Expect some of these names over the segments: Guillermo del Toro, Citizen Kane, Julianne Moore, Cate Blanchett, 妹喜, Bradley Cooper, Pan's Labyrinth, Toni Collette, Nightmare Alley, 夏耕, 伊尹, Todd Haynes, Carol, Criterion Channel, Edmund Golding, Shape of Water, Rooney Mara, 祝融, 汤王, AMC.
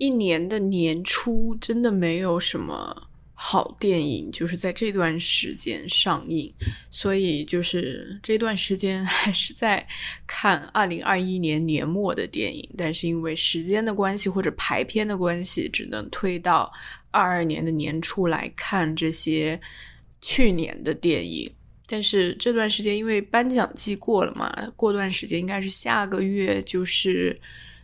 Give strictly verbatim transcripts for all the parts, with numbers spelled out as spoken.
一年的年初真的没有什么好电影就是在这段时间上映，所以就是这段时间还是在看二零二一年年末的电影，但是因为时间的关系或者排片的关系，只能推到二二年的年初来看这些去年的电影。但是这段时间因为颁奖季过了嘛，过段时间应该是下个月就是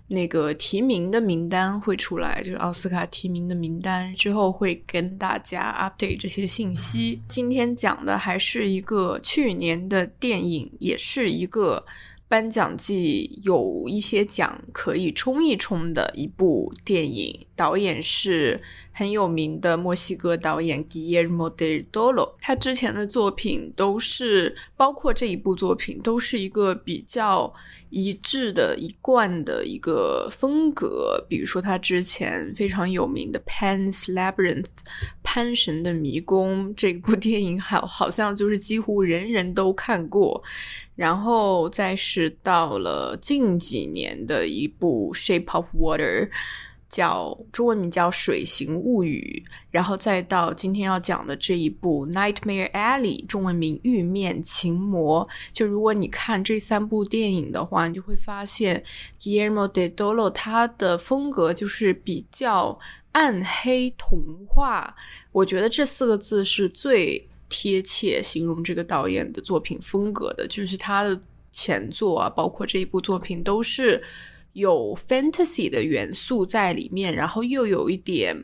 那个提名的名单会出来，就是奥斯卡提名的名单，之后会跟大家 update 这些信息。今天讲的还是一个去年的电影，也是一个颁奖季有一些奖可以冲一冲的一部电影，导演是很有名的墨西哥导演 Guillermo del Toro。 他之前的作品都是，包括这一部作品，都是一个比较一致的一贯的一个风格，比如说他之前非常有名的 Pan's Labyrinth 潘神的迷宫，这部电影好好像就是几乎人人都看过，然后再是到了近几年的一部 Shape of Water， 叫中文名叫水形物语，然后再到今天要讲的这一部 Nightmare Alley， 中文名玉面琴魔。就如果你看这三部电影的话，你就会发现 Guillermo del Toro 他的风格就是比较暗黑童话，我觉得这四个字是最贴切形容这个导演的作品风格的，就是他的前作啊，包括这一部作品都是有 fantasy 的元素在里面，然后又有一点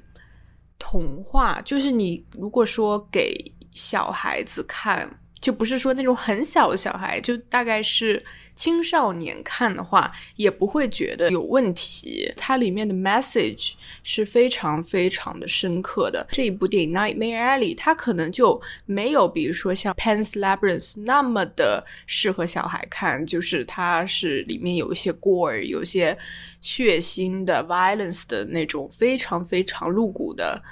童话，就是你如果说给小孩子看，就不是说那种很小的小孩，就大概是青少年看的话也不会觉得有问题。它里面的 message 是非常非常的深刻的。这一部电影 Nightmare Alley 它可能就没有比如说像 Pan's Labyrinth 那么的适合小孩看，就是它是里面有一些 gore， 有一些血腥的 violence 的那种非常非常露骨的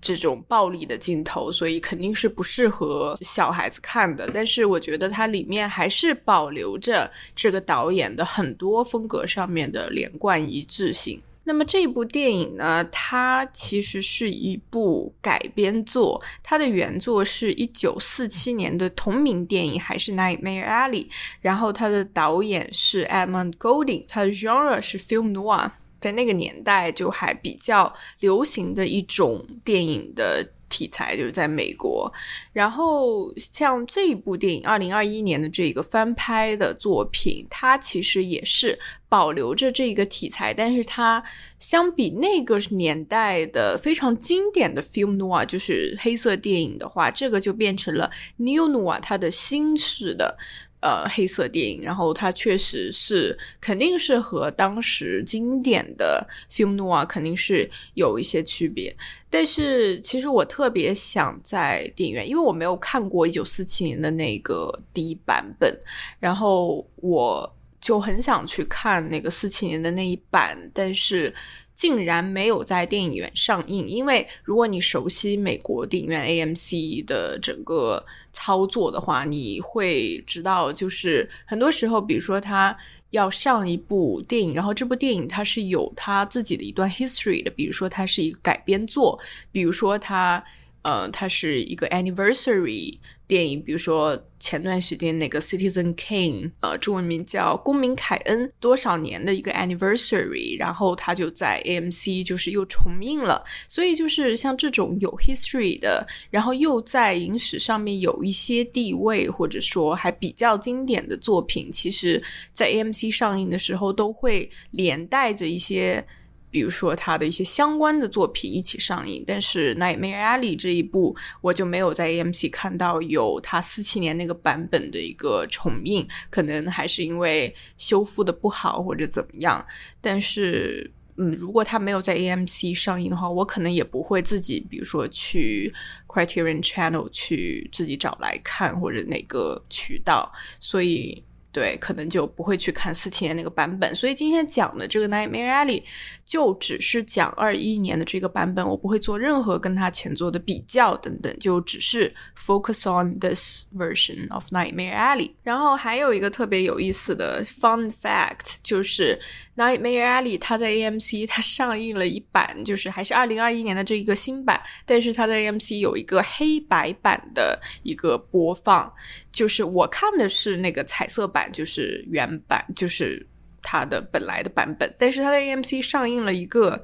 这种暴力的镜头，所以肯定是不适合小孩子看的。但是我觉得它里面还是保留着这个导演的很多风格上面的连贯一致性。那么这部电影呢，它其实是一部改编作，它的原作是一九四七年的同名电影，还是 Nightmare Alley， 然后它的导演是 Edmund Golding， 它的 genre 是 film noir，在那个年代就还比较流行的一种电影的题材，就是在美国。然后像这一部电影二零二一年的这个翻拍的作品，它其实也是保留着这个题材，但是它相比那个年代的非常经典的 film noir， 就是黑色电影的话，这个就变成了 neo noir， 它的新式的呃，黑色电影。然后它确实是肯定是和当时经典的 film noir 肯定是有一些区别。但是其实我特别想在电影院，因为我没有看过一九四七年的那个第一版本，然后我就很想去看那个四七年的那一版，但是竟然没有在电影院上映。因为如果你熟悉美国电影院 A M C 的整个操作的话，你会知道，就是很多时候比如说他要上一部电影，然后这部电影它是有他自己的一段 history 的，比如说它是一个改编作，比如说它呃，它是一个 anniversary 电影，比如说前段时间那个 Citizen Kane， 呃，中文名叫公民凯恩，多少年的一个 anniversary， 然后它就在 A M C 就是又重映了。所以就是像这种有 history 的，然后又在影史上面有一些地位，或者说还比较经典的作品，其实在 A M C 上映的时候都会连带着一些比如说他的一些相关的作品一起上映。但是 Nightmare Alley 这一部我就没有在 A M C 看到有他四七年那个版本的一个重映，可能还是因为修复的不好或者怎么样。但是嗯，如果他没有在 A M C 上映的话，我可能也不会自己比如说去 Criterion Channel 去自己找来看，或者哪个渠道。所以对，可能就不会去看四七年那个版本。所以今天讲的这个 Nightmare Alley 就只是讲二一年的这个版本，我不会做任何跟它前作的比较等等，就只是 focus on this version of Nightmare Alley。 然后还有一个特别有意思的 fun fact， 就是 Nightmare Alley 它在 A M C 它上映了一版，就是还是二零二一年的这一个新版，但是它在 A M C 有一个黑白版的一个播放，就是我看的是那个彩色版，就是原版，就是它的本来的版本，但是它的 A M C 上映了一个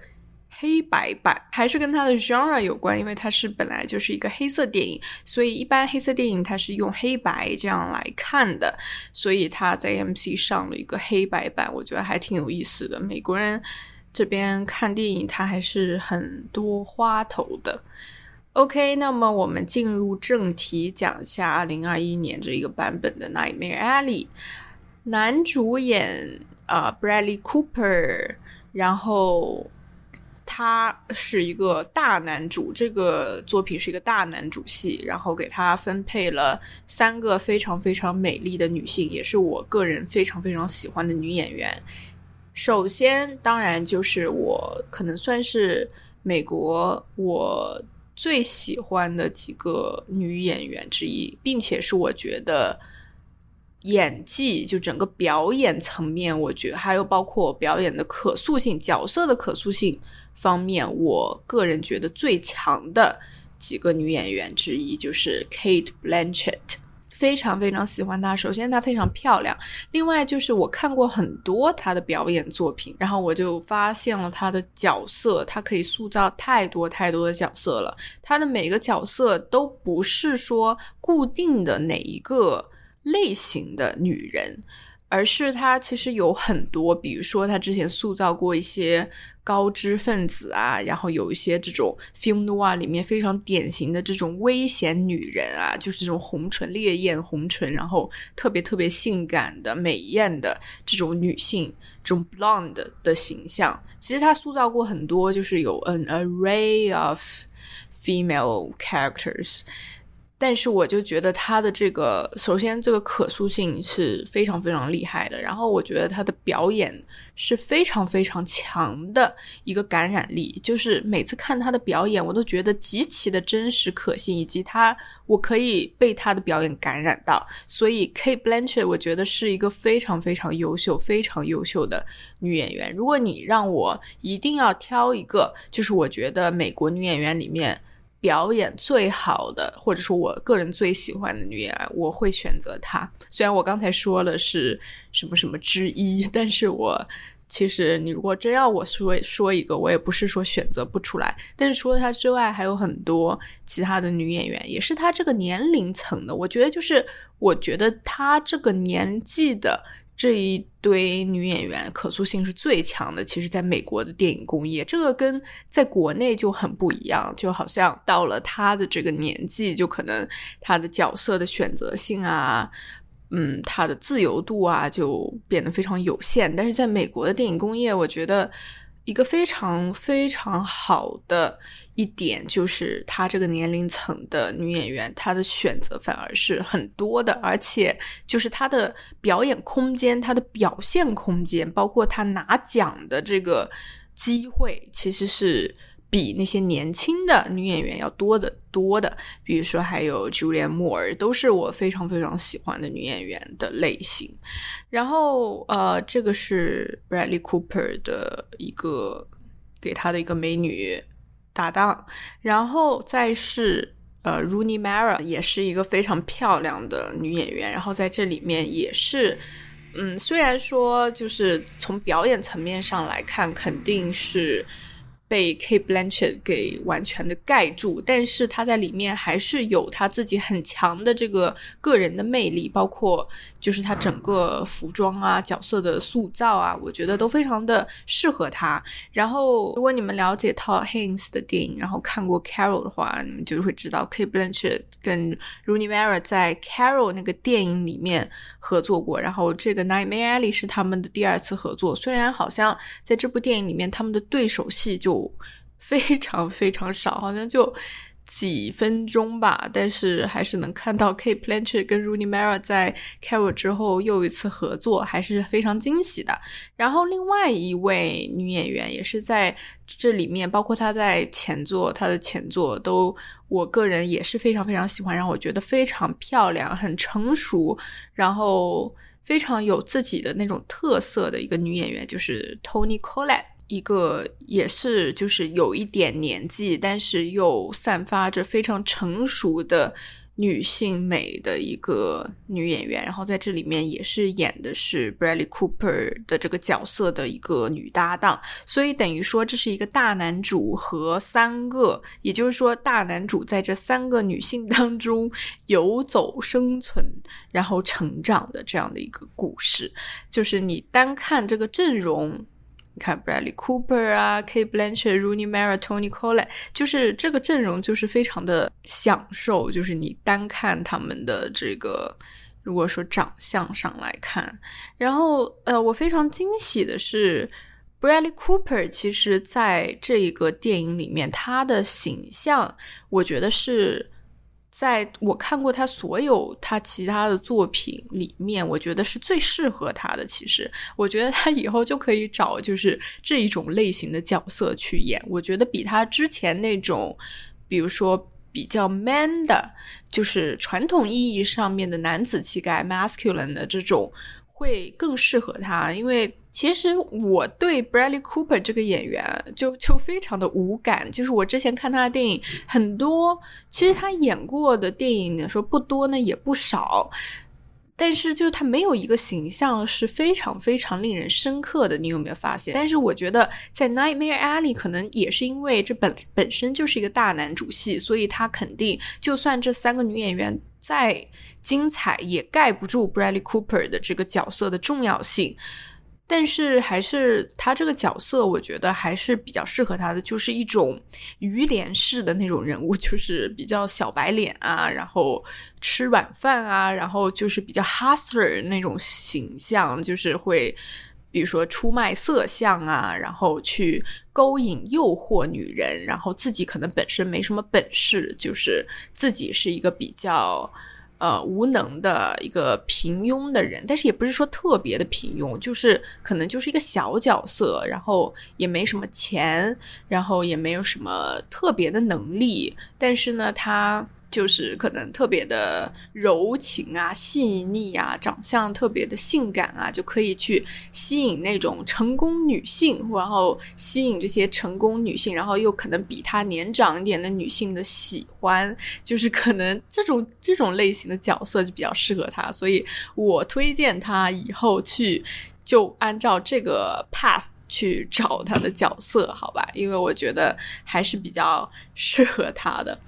黑白版，还是跟它的 genre 有关，因为它是本来就是一个黑色电影，所以一般黑色电影它是用黑白这样来看的，所以它在 A M C 上了一个黑白版，我觉得还挺有意思的。美国人这边看电影它还是很多花头的。OK， 那么我们进入正题，讲一下二零二一年这一个版本的 Nightmare Alley。 男主演、呃、Bradley Cooper， 然后他是一个大男主，这个作品是一个大男主戏，然后给他分配了三个非常非常美丽的女性，也是我个人非常非常喜欢的女演员。首先当然就是我可能算是美国我最喜欢的几个女演员之一，并且是我觉得演技就整个表演层面，我觉得还有包括表演的可塑性，角色的可塑性方面，我个人觉得最强的几个女演员之一就是 Cate Blanchett， 非常非常喜欢她。首先她非常漂亮，另外就是我看过很多她的表演作品，然后我就发现了她的角色，她可以塑造太多太多的角色了，她的每个角色都不是说固定的哪一个类型的女人，而是她其实有很多，比如说她之前塑造过一些高知分子啊，然后有一些这种 film noir 里面非常典型的这种危险女人啊，就是这种红唇烈焰红唇，然后特别特别性感的美艳的这种女性，这种 blonde 的形象。其实她塑造过很多，就是有 an array of female characters， 但是我就觉得她的这个首先这个可塑性是非常非常厉害的，然后我觉得她的表演是非常非常强的一个感染力，就是每次看他的表演我都觉得极其的真实可信，以及他我可以被他的表演感染到。所以 Cate Blanchett 我觉得是一个非常非常优秀非常优秀的女演员。如果你让我一定要挑一个，就是我觉得美国女演员里面表演最好的，或者说我个人最喜欢的女演员，我会选择她。虽然我刚才说了是什么什么之一，但是我其实你如果真要我说说一个，我也不是说选择不出来。但是除了她之外还有很多其他的女演员，也是她这个年龄层的，我觉得就是我觉得她这个年纪的这一堆女演员可塑性是最强的。其实在美国的电影工业，这个跟在国内就很不一样，就好像到了她的这个年纪，就可能她的角色的选择性啊，嗯，她的自由度啊就变得非常有限。但是在美国的电影工业，我觉得一个非常非常好的一点就是她这个年龄层的女演员，她的选择反而是很多的，而且就是她的表演空间，她的表现空间，包括她拿奖的这个机会，其实是比那些年轻的女演员要多得多的。比如说还有 Julianne Moore， 都是我非常非常喜欢的女演员的类型。然后呃，这个是 Bradley Cooper 的一个给他的一个美女搭档。然后再是呃 Rooney Mara， 也是一个非常漂亮的女演员，然后在这里面也是嗯，虽然说就是从表演层面上来看肯定是被 Cate Blanchett 给完全的盖住，但是她在里面还是有她自己很强的这个个人的魅力，包括就是她整个服装啊，角色的塑造啊，我觉得都非常的适合她。然后如果你们了解 Todd Haynes 的电影，然后看过 Carol 的话，你们就会知道 Cate Blanchett 跟 Rooney Mara 在 Carol 那个电影里面合作过，然后这个 Nightmare Alley 是他们的第二次合作。虽然好像在这部电影里面他们的对手戏就非常非常少，好像就几分钟吧，但是还是能看到 Cate Blanchett 跟 Rooney Mara 在 Carol 之后又一次合作，还是非常惊喜的。然后另外一位女演员也是在这里面，包括她在前作，她的前作都我个人也是非常非常喜欢，让我觉得非常漂亮，很成熟，然后非常有自己的那种特色的一个女演员，就是 Toni Collette，一个也是就是有一点年纪但是又散发着非常成熟的女性美的一个女演员，然后在这里面也是演的是 Bradley Cooper 的这个角色的一个女搭档，所以等于说这是一个大男主和三个，也就是说大男主在这三个女性当中游走生存然后成长的这样的一个故事。就是你单看这个阵容，你看 Bradley Cooper 啊 Cate Blanchett Rooney Mara Toni Collette， 就是这个阵容就是非常的享受，就是你单看他们的这个如果说长相上来看。然后呃，我非常惊喜的是 Bradley Cooper 其实在这一个电影里面他的形象，我觉得是在我看过他所有他其他的作品里面，我觉得是最适合他的。其实我觉得他以后就可以找就是这一种类型的角色去演，我觉得比他之前那种比如说比较 man 的就是传统意义上面的男子气概 masculine 的这种会更适合他。因为其实我对 Bradley Cooper 这个演员就就非常的无感，就是我之前看他的电影很多，其实他演过的电影说不多呢也不少，但是就他没有一个形象是非常非常令人深刻的，你有没有发现？但是我觉得在 Nightmare Alley 可能也是因为这本本身就是一个大男主戏，所以他肯定就算这三个女演员再精彩也盖不住 Bradley Cooper 的这个角色的重要性。但是还是他这个角色我觉得还是比较适合他的，就是一种于连式的那种人物，就是比较小白脸啊，然后吃软饭啊，然后就是比较 hustler 那种形象，就是会比如说出卖色相啊，然后去勾引诱惑女人，然后自己可能本身没什么本事，就是自己是一个比较呃，无能的一个平庸的人，但是也不是说特别的平庸，就是可能就是一个小角色，然后也没什么钱，然后也没有什么特别的能力，但是呢他就是可能特别的柔情啊细腻啊，长相特别的性感啊，就可以去吸引那种成功女性，然后吸引这些成功女性，然后又可能比她年长一点的女性的喜欢，就是可能这种这种类型的角色就比较适合她，所以我推荐她以后去就按照这个 pass 去找她的角色好吧，因为我觉得还是比较适合她的。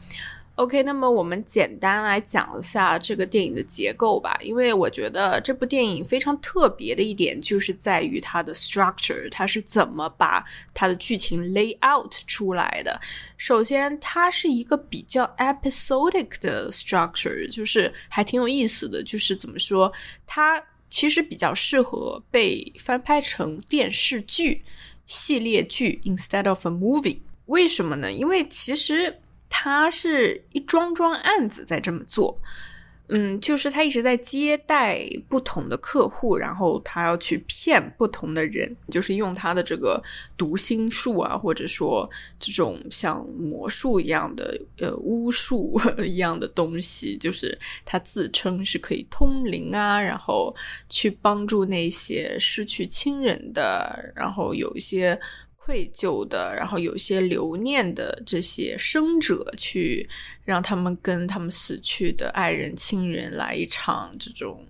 OK， 那么我们简单来讲一下这个电影的结构吧，因为我觉得这部电影非常特别的一点就是在于它的 structure， 它是怎么把它的剧情 lay out 出来的。首先它是一个比较 episodic 的 structure， 就是还挺有意思的，就是怎么说，它其实比较适合被翻拍成电视剧系列剧 instead of a movie。 为什么呢？因为其实他是一桩桩案子在这么做，嗯，就是他一直在接待不同的客户，然后他要去骗不同的人，就是用他的这个读心术啊，或者说这种像魔术一样的呃巫术一样的东西，就是他自称是可以通灵啊，然后去帮助那些失去亲人的，然后有一些愧疚的，然后有些留念的这些生者，去让他们跟他们死去的爱人亲人来一场这种、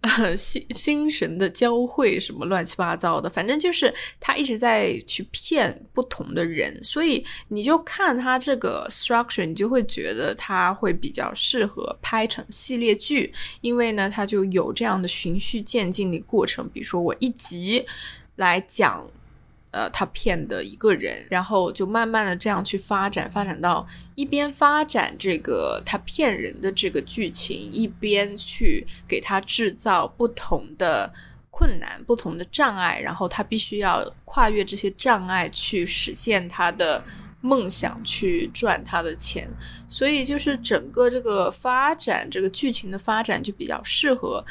呃、心, 心神的交汇，什么乱七八糟的，反正就是他一直在去骗不同的人，所以你就看他这个 structure， 你就会觉得他会比较适合拍成系列剧，因为呢他就有这样的循序渐进的过程，比如说我一集来讲呃，他骗的一个人，然后就慢慢的这样去发展，发展到一边发展这个他骗人的这个剧情，一边去给他制造不同的困难，不同的障碍，然后他必须要跨越这些障碍去实现他的梦想去赚他的钱，所以就是整个这个发展，这个剧情的发展就比较适合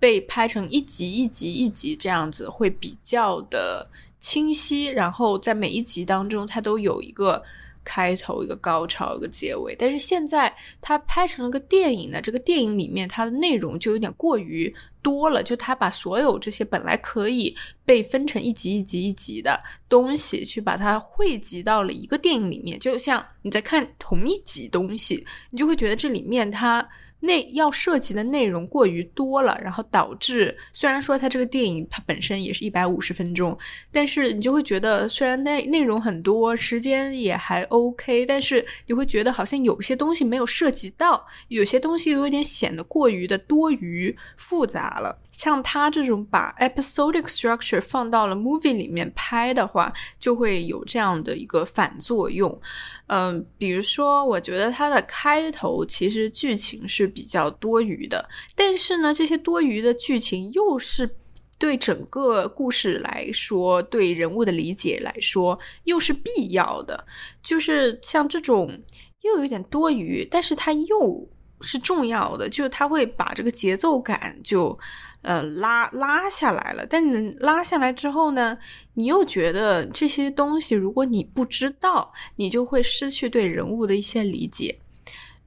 被拍成一集一集一集这样子，会比较的清晰，然后在每一集当中它都有一个开头，一个高潮，一个结尾。但是现在它拍成了个电影呢，这个电影里面它的内容就有点过于多了，就它把所有这些本来可以被分成一集一集一集的东西去把它汇集到了一个电影里面，就像你在看同一集东西，你就会觉得这里面它内要涉及的内容过于多了，然后导致虽然说它这个电影它本身也是一百五十分钟，但是你就会觉得虽然内内容很多，时间也还 OK， 但是你会觉得好像有些东西没有涉及到，有些东西有点显得过于的多余复杂了。像它这种把 episodic structure 放到了 movie 里面拍的话，就会有这样的一个反作用。嗯，比如说我觉得它的开头其实剧情是比较多余的，但是呢这些多余的剧情又是对整个故事来说，对人物的理解来说又是必要的，就是像这种又有点多余但是它又是重要的，就是它会把这个节奏感就呃，拉拉下来了。但你拉下来之后呢，你又觉得这些东西如果你不知道，你就会失去对人物的一些理解。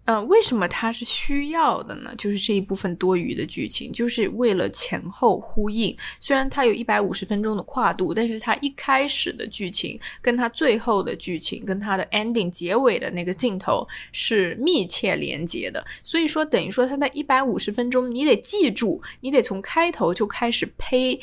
呃，为什么它是需要的呢？就是这一部分多余的剧情，就是为了前后呼应。虽然它有一百五十分钟的跨度，但是它一开始的剧情跟它最后的剧情跟它的 ending 结尾的那个镜头是密切连接的，所以说等于说它在一百五十分钟你得记住，你得从开头就开始 pay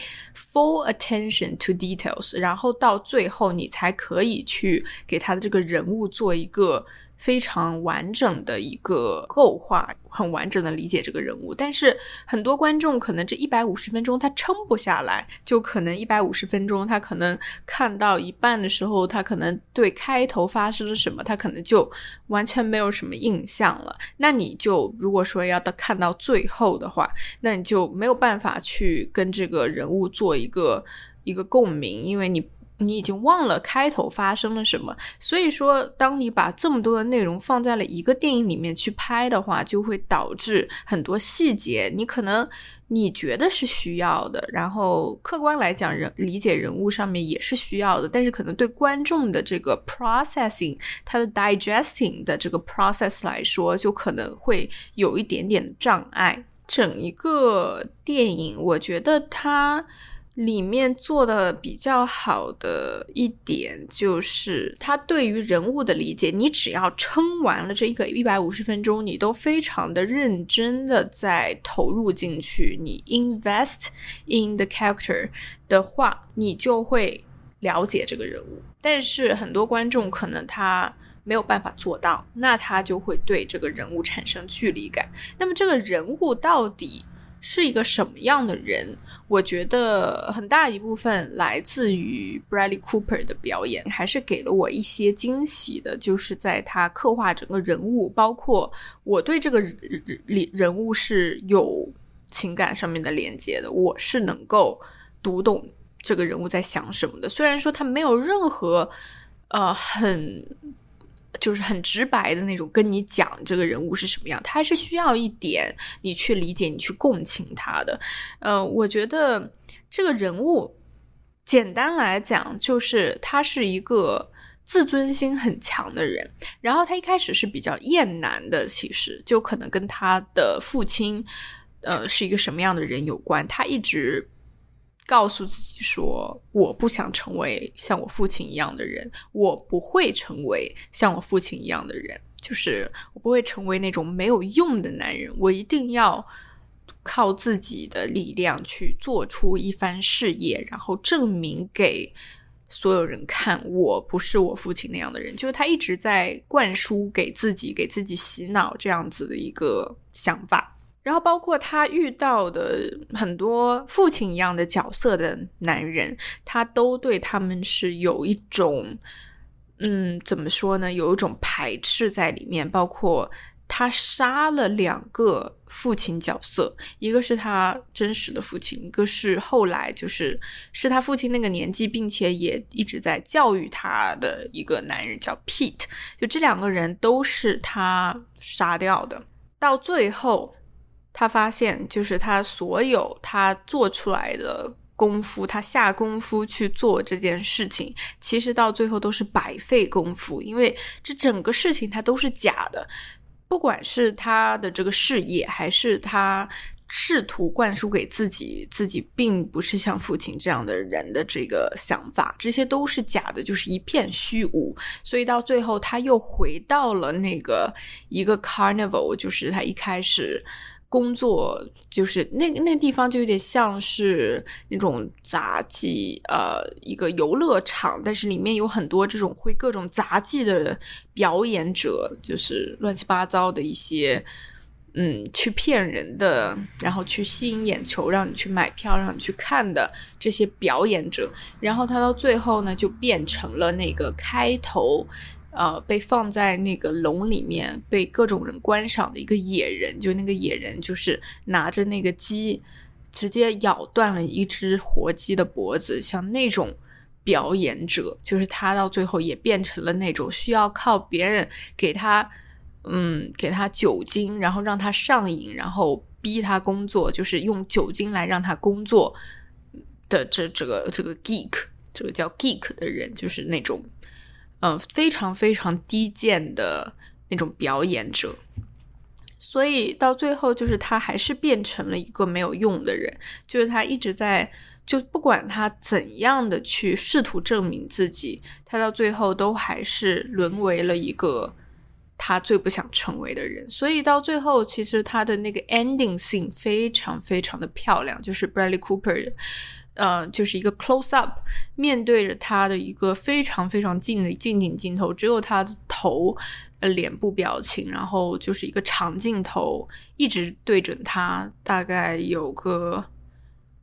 full attention to details， 然后到最后你才可以去给它的这个人物做一个非常完整的一个构画，很完整的理解这个人物。但是很多观众可能这一百五十分钟他撑不下来，就可能一百五十分钟他可能看到一半的时候，他可能对开头发生了什么他可能就完全没有什么印象了，那你就如果说要到看到最后的话，那你就没有办法去跟这个人物做一个一个共鸣，因为你你已经忘了开头发生了什么。所以说当你把这么多的内容放在了一个电影里面去拍的话，就会导致很多细节你可能你觉得是需要的，然后客观来讲人理解人物上面也是需要的，但是可能对观众的这个 processing， 它的 digesting 的这个 process 来说就可能会有一点点障碍。整一个电影我觉得它里面做的比较好的一点就是他对于人物的理解，你只要撑完了这一个一百五十分钟你都非常的认真的在投入进去，你 invest in the character 的话，你就会了解这个人物。但是很多观众可能他没有办法做到，那他就会对这个人物产生距离感。那么这个人物到底是一个什么样的人，我觉得很大一部分来自于 Bradley Cooper 的表演，还是给了我一些惊喜的，就是在他刻画整个人物，包括我对这个人物是有情感上面的连接的，我是能够读懂这个人物在想什么的。虽然说他没有任何呃很就是很直白的那种跟你讲这个人物是什么样，他还是需要一点你去理解，你去共情他的。呃，我觉得这个人物简单来讲就是他是一个自尊心很强的人，然后他一开始是比较厌男的，其实就可能跟他的父亲呃是一个什么样的人有关。他一直告诉自己说，我不想成为像我父亲一样的人，我不会成为像我父亲一样的人，就是我不会成为那种没有用的男人，我一定要靠自己的力量去做出一番事业，然后证明给所有人看我不是我父亲那样的人。就是他一直在灌输给自己给自己洗脑这样子的一个想法。然后包括他遇到的很多父亲一样的角色的男人，他都对他们是有一种嗯，怎么说呢，有一种排斥在里面。包括他杀了两个父亲角色，一个是他真实的父亲，一个是后来就是是他父亲那个年纪并且也一直在教育他的一个男人叫 Pete， 就这两个人都是他杀掉的。到最后他发现就是他所有他做出来的功夫，他下功夫去做这件事情，其实到最后都是白费功夫，因为这整个事情他都是假的，不管是他的这个事业还是他试图灌输给自己自己并不是像父亲这样的人的这个想法，这些都是假的，就是一片虚无。所以到最后他又回到了那个一个 carnival， 就是他一开始工作，就是那那地方就有点像是那种杂技呃一个游乐场，但是里面有很多这种会各种杂技的表演者，就是乱七八糟的一些嗯去骗人的，然后去吸引眼球让你去买票让你去看的这些表演者。然后他到最后呢就变成了那个开头呃，被放在那个笼里面被各种人观赏的一个野人，就那个野人就是拿着那个鸡直接咬断了一只活鸡的脖子，像那种表演者，就是他到最后也变成了那种需要靠别人给他嗯，给他酒精然后让他上瘾，然后逼他工作，就是用酒精来让他工作的这这个这个 geek， 这个叫 geek 的人，就是那种嗯，非常非常低贱的那种表演者。所以到最后就是他还是变成了一个没有用的人，就是他一直在就不管他怎样的去试图证明自己，他到最后都还是沦为了一个他最不想成为的人。所以到最后其实他的那个 ending scene 非常非常的漂亮，就是 Bradley Cooper呃，就是一个 close up 面对着他的一个非常非常近的近景镜头，只有他的头、呃、脸部表情，然后就是一个长镜头一直对准他，大概有个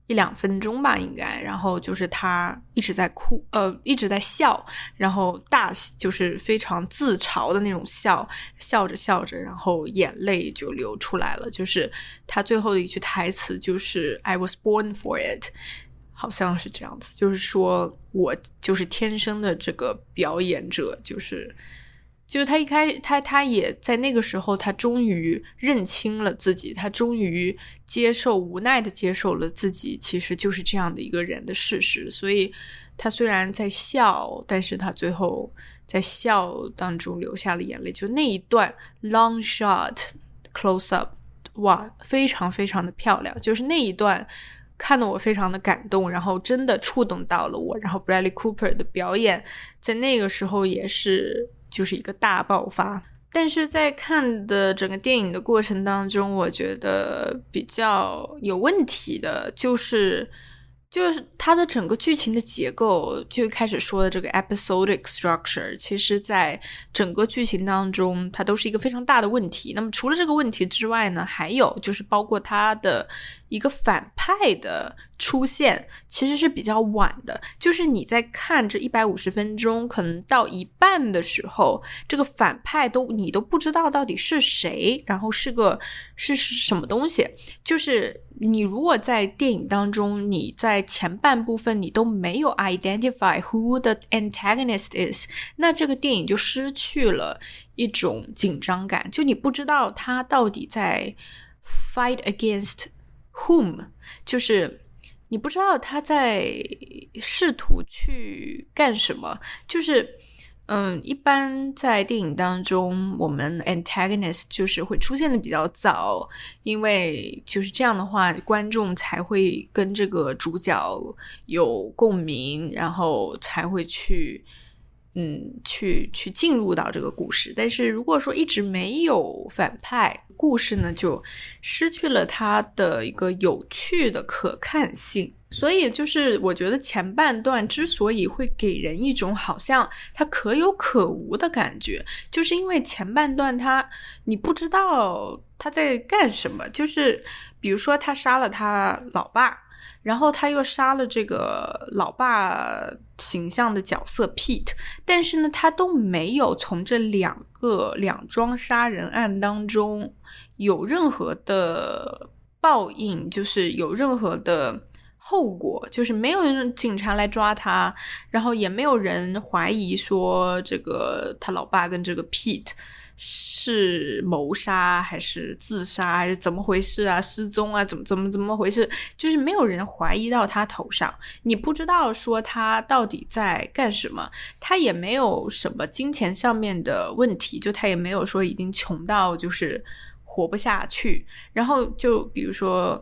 一两分钟吧应该。然后就是他一直在哭呃，一直在笑，然后大就是非常自嘲的那种笑，笑着笑着然后眼泪就流出来了。就是他最后的一句台词就是 I was born for it，好像是这样子，就是说我就是天生的这个表演者，就是就是他一开他他也在那个时候他终于认清了自己，他终于接受无奈的接受了自己其实就是这样的一个人的事实。所以他虽然在笑，但是他最后在笑当中流下了眼泪，就那一段 long shot close up 哇非常非常的漂亮，就是那一段看得我非常的感动，然后真的触动到了我。然后 Bradley Cooper 的表演在那个时候也是就是一个大爆发。但是在看的整个电影的过程当中，我觉得比较有问题的就是就是它的整个剧情的结构，就开始说的这个 episodic structure， 其实在整个剧情当中它都是一个非常大的问题。那么除了这个问题之外呢，还有就是包括它的一个反派的出现其实是比较晚的，就是你在看这一百五十分钟可能到一半的时候，这个反派都你都不知道到底是谁，然后是个是什么东西。就是你如果在电影当中你在前半部分你都没有 identify who the antagonist is， 那这个电影就失去了一种紧张感，就你不知道他到底在 fight against whom， 就是你不知道他在试图去干什么。就是嗯，一般在电影当中我们 antagonist 就是会出现的比较早，因为就是这样的话观众才会跟这个主角有共鸣，然后才会去嗯，去去进入到这个故事。但是如果说一直没有反派，故事呢就失去了它的一个有趣的可看性。所以就是我觉得前半段之所以会给人一种好像它可有可无的感觉，就是因为前半段它你不知道它在干什么。就是比如说他杀了他老爸，然后他又杀了这个老爸形象的角色 Pete， 但是呢他都没有从这两个两桩杀人案当中有任何的报应，就是有任何的后果，就是没有警察来抓他，然后也没有人怀疑说这个他老爸跟这个 Pete 是谋杀还是自杀还是怎么回事啊，失踪啊，怎么怎么怎么回事，就是没有人怀疑到他头上，你不知道说他到底在干什么，他也没有什么金钱上面的问题，就他也没有说已经穷到就是活不下去，然后就比如说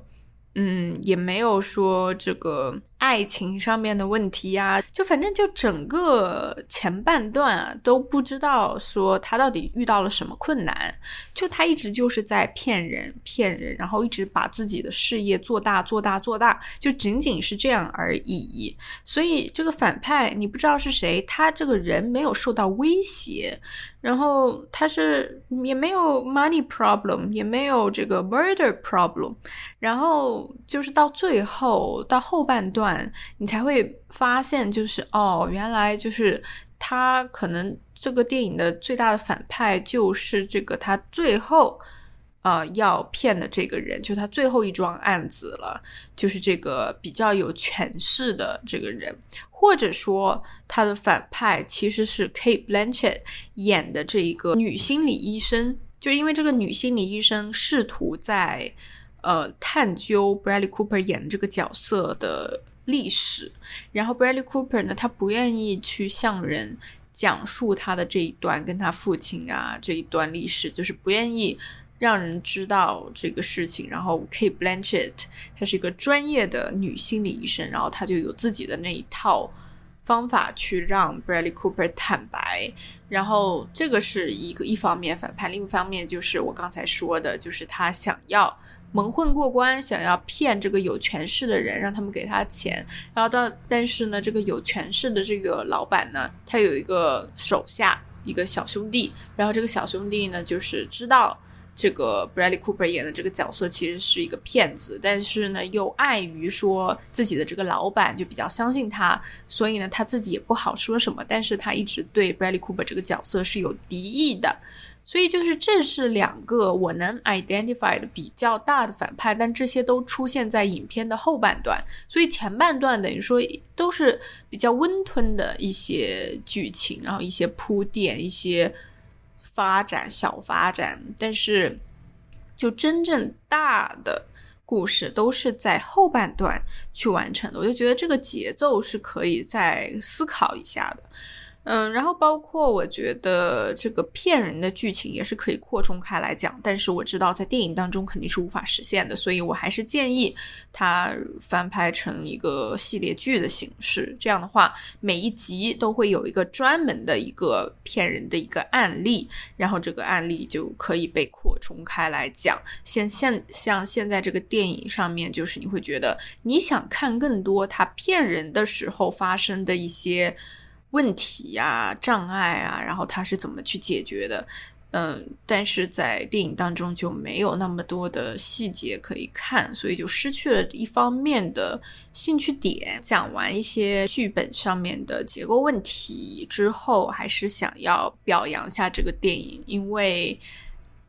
嗯，也没有说这个爱情上面的问题啊，就反正就整个前半段、啊、都不知道说他到底遇到了什么困难，就他一直就是在骗人骗人，然后一直把自己的事业做大做大做大，就仅仅是这样而已。所以这个反派你不知道是谁，他这个人没有受到威胁，然后他是也没有 money problem， 也没有这个 murder problem， 然后就是到最后到后半段你才会发现，就是哦，原来就是他可能这个电影的最大的反派就是这个他最后呃要骗的这个人，就他最后一桩案子了，就是这个比较有权势的这个人，或者说他的反派其实是 Cate Blanchett 演的这一个女心理医生，就因为这个女心理医生试图在呃探究 Bradley Cooper 演的这个角色的历史，然后 Bradley Cooper 呢他不愿意去向人讲述他的这一段跟他父亲啊这一段历史，就是不愿意让人知道这个事情，然后 Cate Blanchett 她是一个专业的女心理医生，然后她就有自己的那一套方法去让 Bradley Cooper 坦白，然后这个是一个一方面反派，另一方面就是我刚才说的，就是他想要蒙混过关，想要骗这个有权势的人，让他们给他钱，然后到但是呢这个有权势的这个老板呢他有一个手下一个小兄弟，然后这个小兄弟呢就是知道这个 Bradley Cooper 演的这个角色其实是一个骗子，但是呢又碍于说自己的这个老板就比较相信他，所以呢他自己也不好说什么，但是他一直对 Bradley Cooper 这个角色是有敌意的。所以就是这是两个我能 identify 的比较大的反派，但这些都出现在影片的后半段，所以前半段等于说都是比较温吞的一些剧情，然后一些铺垫一些发展小发展，但是就真正大的故事都是在后半段去完成的，我就觉得这个节奏是可以再思考一下的。嗯，然后包括我觉得这个骗人的剧情也是可以扩充开来讲，但是我知道在电影当中肯定是无法实现的，所以我还是建议它翻拍成一个系列剧的形式，这样的话每一集都会有一个专门的一个骗人的一个案例，然后这个案例就可以被扩充开来讲。现现像现在这个电影上面，就是你会觉得你想看更多它骗人的时候发生的一些问题啊障碍啊，然后他是怎么去解决的，嗯，但是在电影当中就没有那么多的细节可以看，所以就失去了一方面的兴趣点。讲完一些剧本上面的结构问题之后，还是想要表扬一下这个电影，因为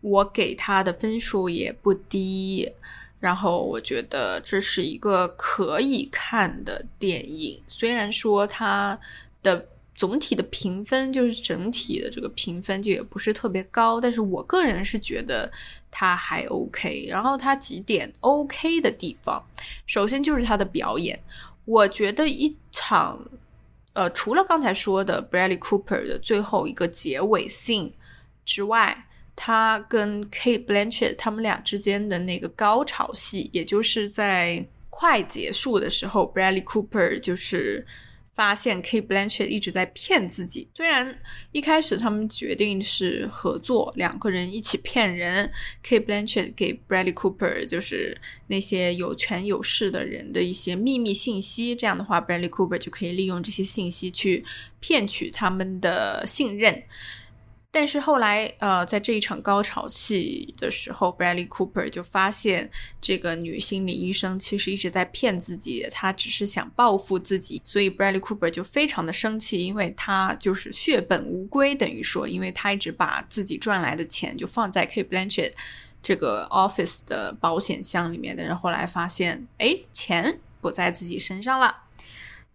我给他的分数也不低，然后我觉得这是一个可以看的电影，虽然说它的总体的评分，就是整体的这个评分就也不是特别高，但是我个人是觉得它还 OK。 然后它几点 OK 的地方，首先就是它的表演，我觉得一场呃，除了刚才说的 Bradley Cooper 的最后一个结尾 scene 之外，他跟 Cate Blanchett 他们俩之间的那个高潮戏，也就是在快结束的时候 Bradley Cooper 就是发现 Cate Blanchett 一直在骗自己，虽然一开始他们决定是合作，两个人一起骗人， Cate Blanchett 给 Bradley Cooper 就是那些有权有势的人的一些秘密信息，这样的话 Bradley Cooper 就可以利用这些信息去骗取他们的信任，但是后来呃，在这一场高潮戏的时候 Bradley Cooper 就发现这个女心理医生其实一直在骗自己，她只是想报复自己，所以 Bradley Cooper 就非常的生气，因为他就是血本无归，等于说因为他一直把自己赚来的钱就放在 Cate Blanchett 这个 office 的保险箱里面的，然后后来发现哎，钱不在自己身上了。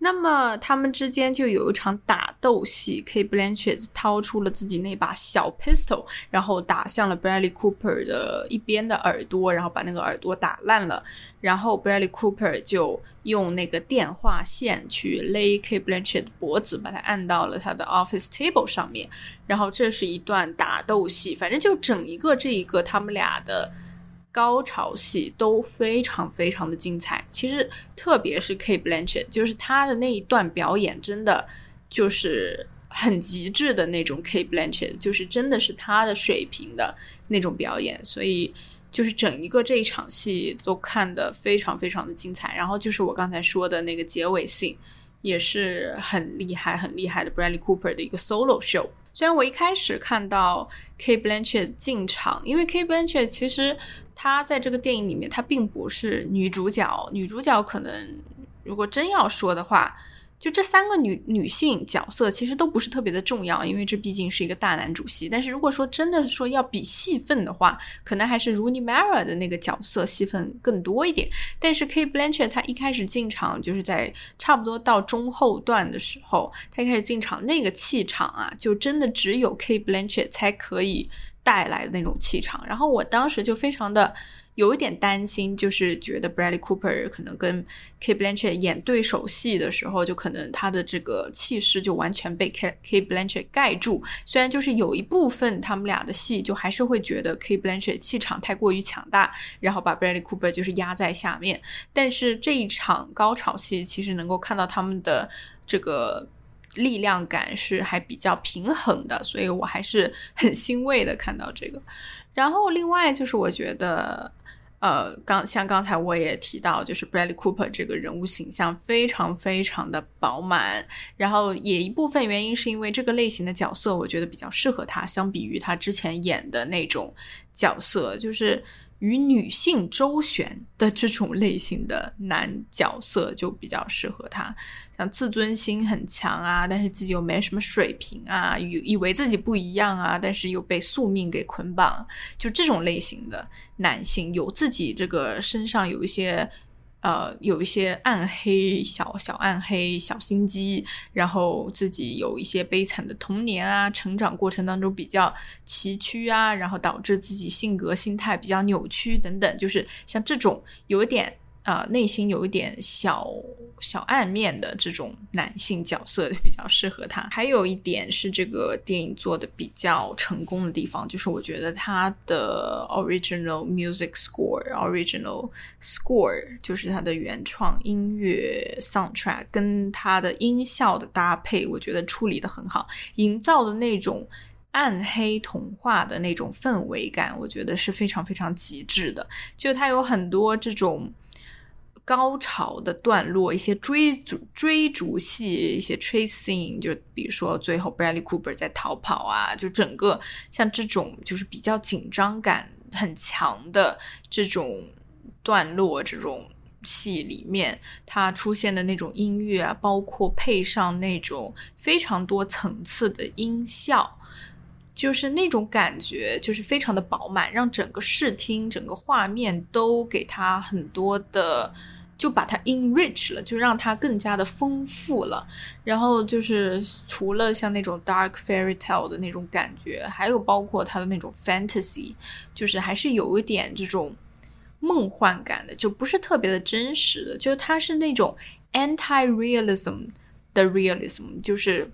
那么他们之间就有一场打斗戏， Cate Blanchett 掏出了自己那把小 pistol， 然后打向了 Bradley Cooper 的一边的耳朵，然后把那个耳朵打烂了，然后 Bradley Cooper 就用那个电话线去勒 Cate Blanchett 的脖子，把他按到了他的 office table 上面，然后这是一段打斗戏。反正就整一个这一个他们俩的高潮戏都非常非常的精彩，其实特别是 Cate Blanchett， 就是他的那一段表演真的就是很极致的那种 Cate Blanchett， 就是真的是他的水平的那种表演，所以就是整一个这一场戏都看得非常非常的精彩。然后就是我刚才说的那个结尾性也是很厉害很厉害的 Bradley Cooper 的一个 solo show。 虽然我一开始看到 Cate Blanchett 进场，因为 Cate Blanchett 其实她在这个电影里面她并不是女主角，女主角可能如果真要说的话，就这三个 女, 女性角色其实都不是特别的重要，因为这毕竟是一个大男主戏。但是如果说真的说要比戏份的话，可能还是 Rooney Mara 的那个角色戏份更多一点。但是 Cate Blanchett 她一开始进场，就是在差不多到中后段的时候她一开始进场，那个气场啊就真的只有 Cate Blanchett 才可以带来的那种气场。然后我当时就非常的有一点担心，就是觉得 Bradley Cooper 可能跟 Cate Blanchett 演对手戏的时候，就可能他的这个气势就完全被 Cate Blanchett 盖住。虽然就是有一部分他们俩的戏就还是会觉得 Cate Blanchett 气场太过于强大，然后把 Bradley Cooper 就是压在下面，但是这一场高潮戏其实能够看到他们的这个力量感是还比较平衡的，所以我还是很欣慰的看到这个。然后另外就是我觉得呃，刚像刚才我也提到，就是 Bradley Cooper 这个人物形象非常非常的饱满，然后也一部分原因是因为这个类型的角色我觉得比较适合他，相比于他之前演的那种角色，就是与女性周旋的这种类型的男角色就比较适合他，像自尊心很强啊，但是自己又没什么水平啊，以为自己不一样啊，但是又被宿命给捆绑，就这种类型的男性，有自己这个身上有一些呃，有一些暗黑小小暗黑小心机，然后自己有一些悲惨的童年啊，成长过程当中比较崎岖啊，然后导致自己性格心态比较扭曲等等，就是像这种有一点呃内心有一点小小暗面的这种男性角色比较适合他。还有一点是这个电影做的比较成功的地方，就是我觉得他的 original music score original score 就是他的原创音乐 soundtrack 跟他的音效的搭配，我觉得处理的很好，营造的那种暗黑童话的那种氛围感我觉得是非常非常极致的。就他有很多这种高潮的段落，一些追逐追逐戏，一些 chase scene， 就比如说最后 Bradley Cooper 在逃跑啊，就整个像这种就是比较紧张感很强的这种段落，这种戏里面它出现的那种音乐啊，包括配上那种非常多层次的音效，就是那种感觉就是非常的饱满，让整个视听整个画面都给它很多的，就把它 enrich 了，就让它更加的丰富了。然后就是除了像那种 dark fairy tale 的那种感觉，还有包括它的那种 fantasy， 就是还是有一点这种梦幻感的，就不是特别的真实的，就是它是那种 anti-realism 的 realism， 就是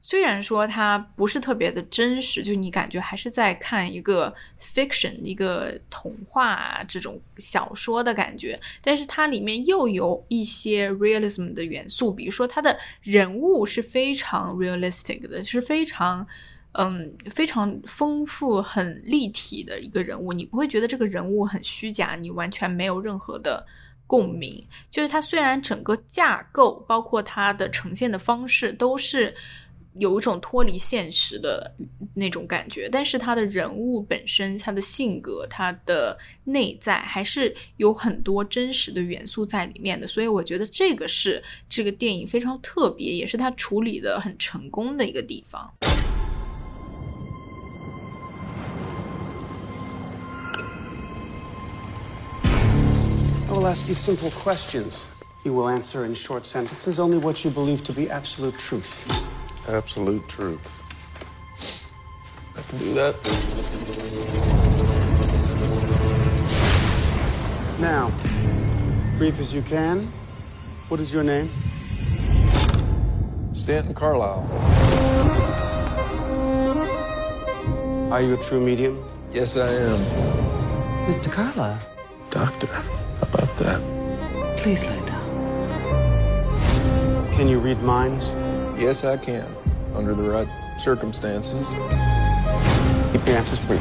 虽然说它不是特别的真实，就你感觉还是在看一个 fiction 一个童话、啊、这种小说的感觉，但是它里面又有一些 realism 的元素，比如说它的人物是非常 realistic 的，是非常嗯，非常丰富很立体的一个人物，你不会觉得这个人物很虚假，你完全没有任何的共鸣。就是它虽然整个架构包括它的呈现的方式都是有一种脱离现实的那种感觉，但是他的人物本身，他的性格，他的内在还是有很多真实的元素在里面的，所以我觉得这个是这个电影非常特别，也是他处理的很成功的一个地方。I will ask you simple questions. You will answer in short sentences only what you believe to be absolute truth. Absolute truth. I can do that. Now, brief as you can, what is your name? Stanton Carlisle. Are you a true medium? Yes, I am. Mister Carlisle? Doctor, how about that? Please lie down. Can you read minds? Yes, I can, under the right circumstances. Keep your answers brief.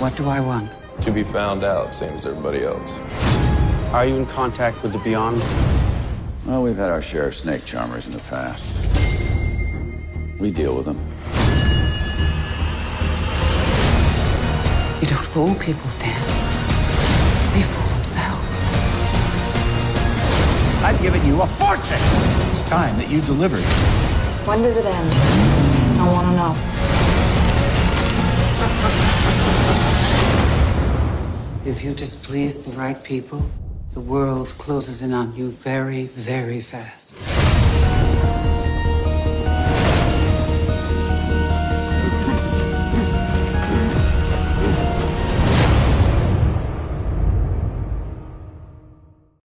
What do I want? To be found out, same as everybody else. Are you in contact with the beyond? Well, we've had our share of snake charmers in the past. We deal with them. You don't fool people, Stan. They fool themselves. I've given you a fortune. It's time that you delivered. When does it end? I want to know. If you displease the right people, the world closes in on you very, very fast.